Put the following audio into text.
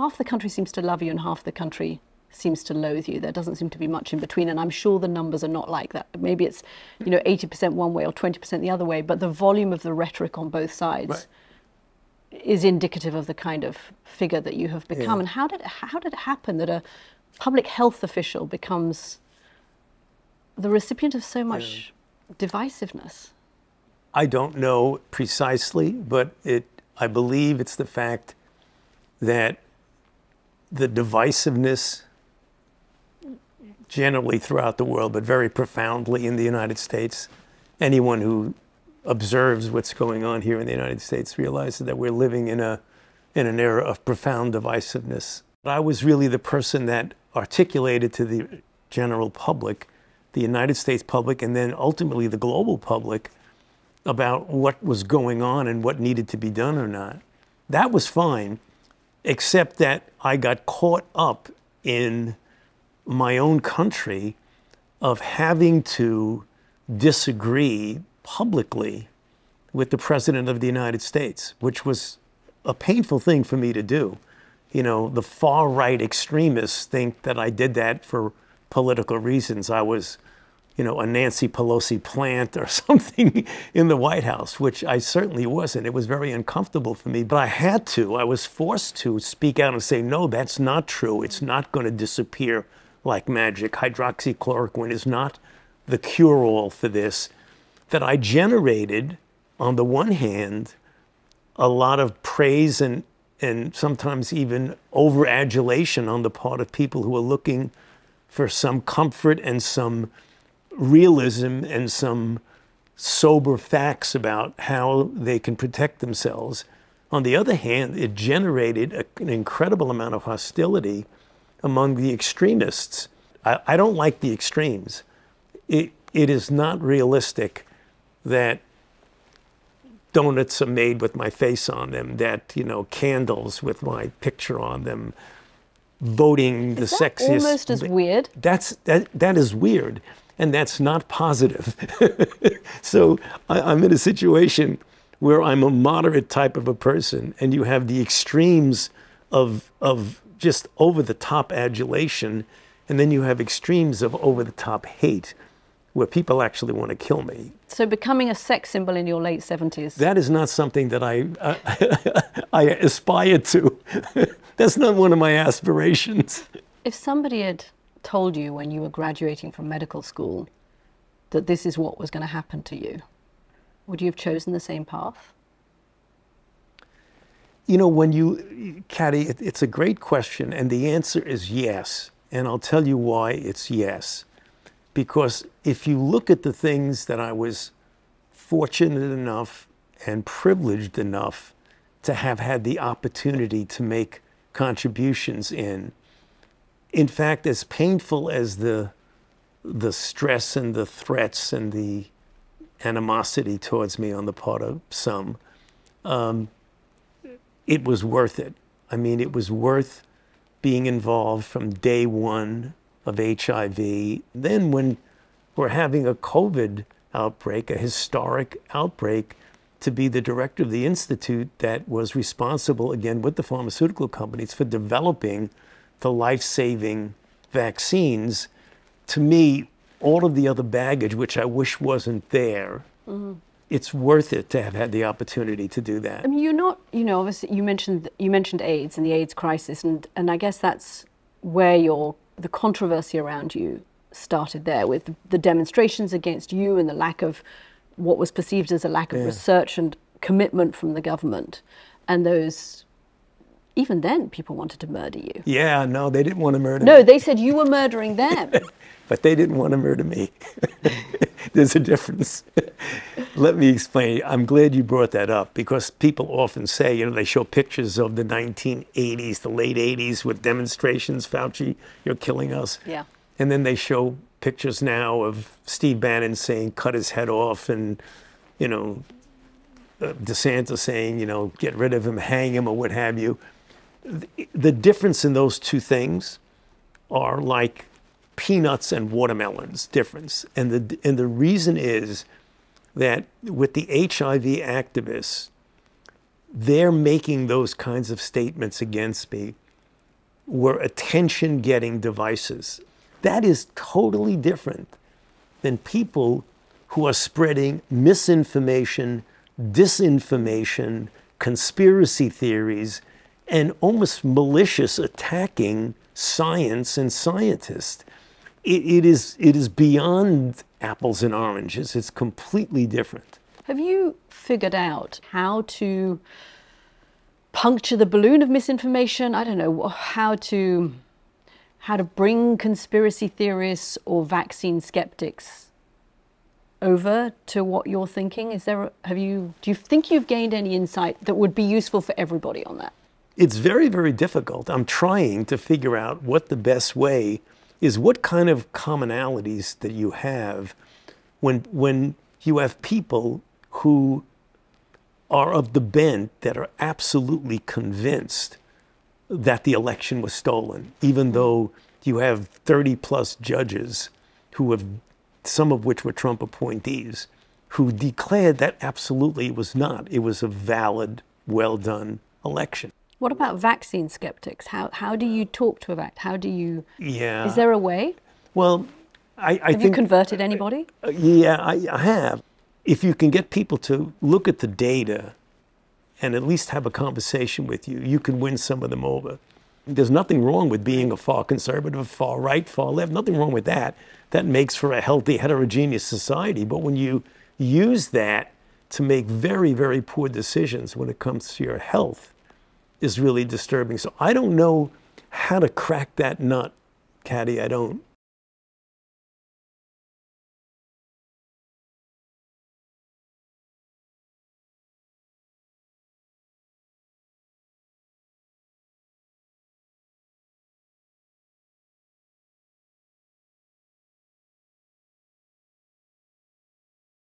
half the country seems to love you and half the country seems to loathe you. There doesn't seem to be much in between, and I'm sure the numbers are not like that. Maybe it's, you know, 80% one way or 20% the other way, but the volume of the rhetoric on both sides is indicative of the kind of figure that you have become. And how did it happen that a public health official becomes the recipient of so much divisiveness? I don't know precisely, but I believe it's the fact that the divisiveness generally throughout the world, but very profoundly in the United States, anyone who observes what's going on here in the United States realizes that we're living in an era of profound divisiveness. But I was really the person that articulated to the general public, the United States public, and then ultimately the global public, about what was going on and what needed to be done or not. That was fine, except that I got caught up in my own country of having to disagree publicly with the President of the United States, which was a painful thing for me to do. You know, the far-right extremists think that I did that for political reasons. I was, you know, a Nancy Pelosi plant or something in the White House, which I certainly wasn't. It was very uncomfortable for me, but I had to. I was forced to speak out and say, no, that's not true. It's not going to disappear like magic. Hydroxychloroquine is not the cure-all for this. That I generated, on the one hand, a lot of praise and sometimes even over-adulation on the part of people who are looking for some comfort and some realism and some sober facts about how they can protect themselves. On the other hand, it generated an incredible amount of hostility among the extremists. I don't like the extremes. It is not realistic that donuts are made with my face on them, that, you know, candles with my picture on them, voting the sexiest. Is that almost as weird? That is weird. And that's not positive. So I'm in a situation where I'm a moderate type of a person, and you have the extremes of just over-the-top adulation, and then you have extremes of over-the-top hate, where people actually want to kill me. So becoming a sex symbol in your late 70s? That is not something that I aspire to. That's not one of my aspirations. If somebody had told you when you were graduating from medical school that this is what was going to happen to you, would you have chosen the same path? You know, when you, Katty, it's a great question, and the answer is yes. And I'll tell you why it's yes. Because if you look at the things that I was fortunate enough and privileged enough to have had the opportunity to make contributions in fact, as painful as the stress and the threats and the animosity towards me on the part of some, it was worth it. I mean, it was worth being involved from day one of HIV. Then when we're having a COVID outbreak, a historic outbreak, to be the director of the institute that was responsible, again, with the pharmaceutical companies for developing the life-saving vaccines, to me, all of the other baggage, which I wish wasn't there, it's worth it to have had the opportunity to do that. I mean, you're not, you know, obviously you mentioned AIDS and the AIDS crisis, and I guess that's where the controversy around you started there, with the demonstrations against you and the lack of what was perceived as a lack of research and commitment from the government, and those. Even then, people wanted to murder you. Yeah, no, they didn't want to murder me. No, they said you were murdering them. But they didn't want to murder me. There's a difference. Let me explain. I'm glad you brought that up, because people often say, you know, they show pictures of the 1980s, the late 80s, with demonstrations, Fauci, you're killing us. Yeah. And then they show pictures now of Steve Bannon saying, cut his head off, and, you know, DeSantis saying, you know, get rid of him, hang him, or what have you. The difference in those two things are like peanuts and watermelons difference. And the reason is that with the HIV activists, they're making those kinds of statements against me were attention-getting devices. That is totally different than people who are spreading misinformation, disinformation, conspiracy theories, and almost malicious attacking science and scientists. It is beyond apples and oranges. It's completely different. Have you figured out how to puncture the balloon of misinformation? I don't know, how to bring conspiracy theorists or vaccine skeptics over to what you're thinking? Is there, do you think you've gained any insight that would be useful for everybody on that? It's very, very difficult. I'm trying to figure out what the best way is, what kind of commonalities that you have when you have people who are of the bent that are absolutely convinced that the election was stolen, even though you have 30-plus judges who have, some of which were Trump appointees, who declared that absolutely it was not. It was a valid, well-done election. What about vaccine skeptics? How do you talk to a vaccine? How do you, yeah. Is there a way? Well, I think... Have you converted anybody? Yeah, I have. If you can get people to look at the data and at least have a conversation with you, you can win some of them over. There's nothing wrong with being a far conservative, far right, far left, nothing wrong with that. That makes for a healthy, heterogeneous society. But when you use that to make very, very poor decisions when it comes to your health is really disturbing. So I don't know how to crack that nut, Katty. I don't.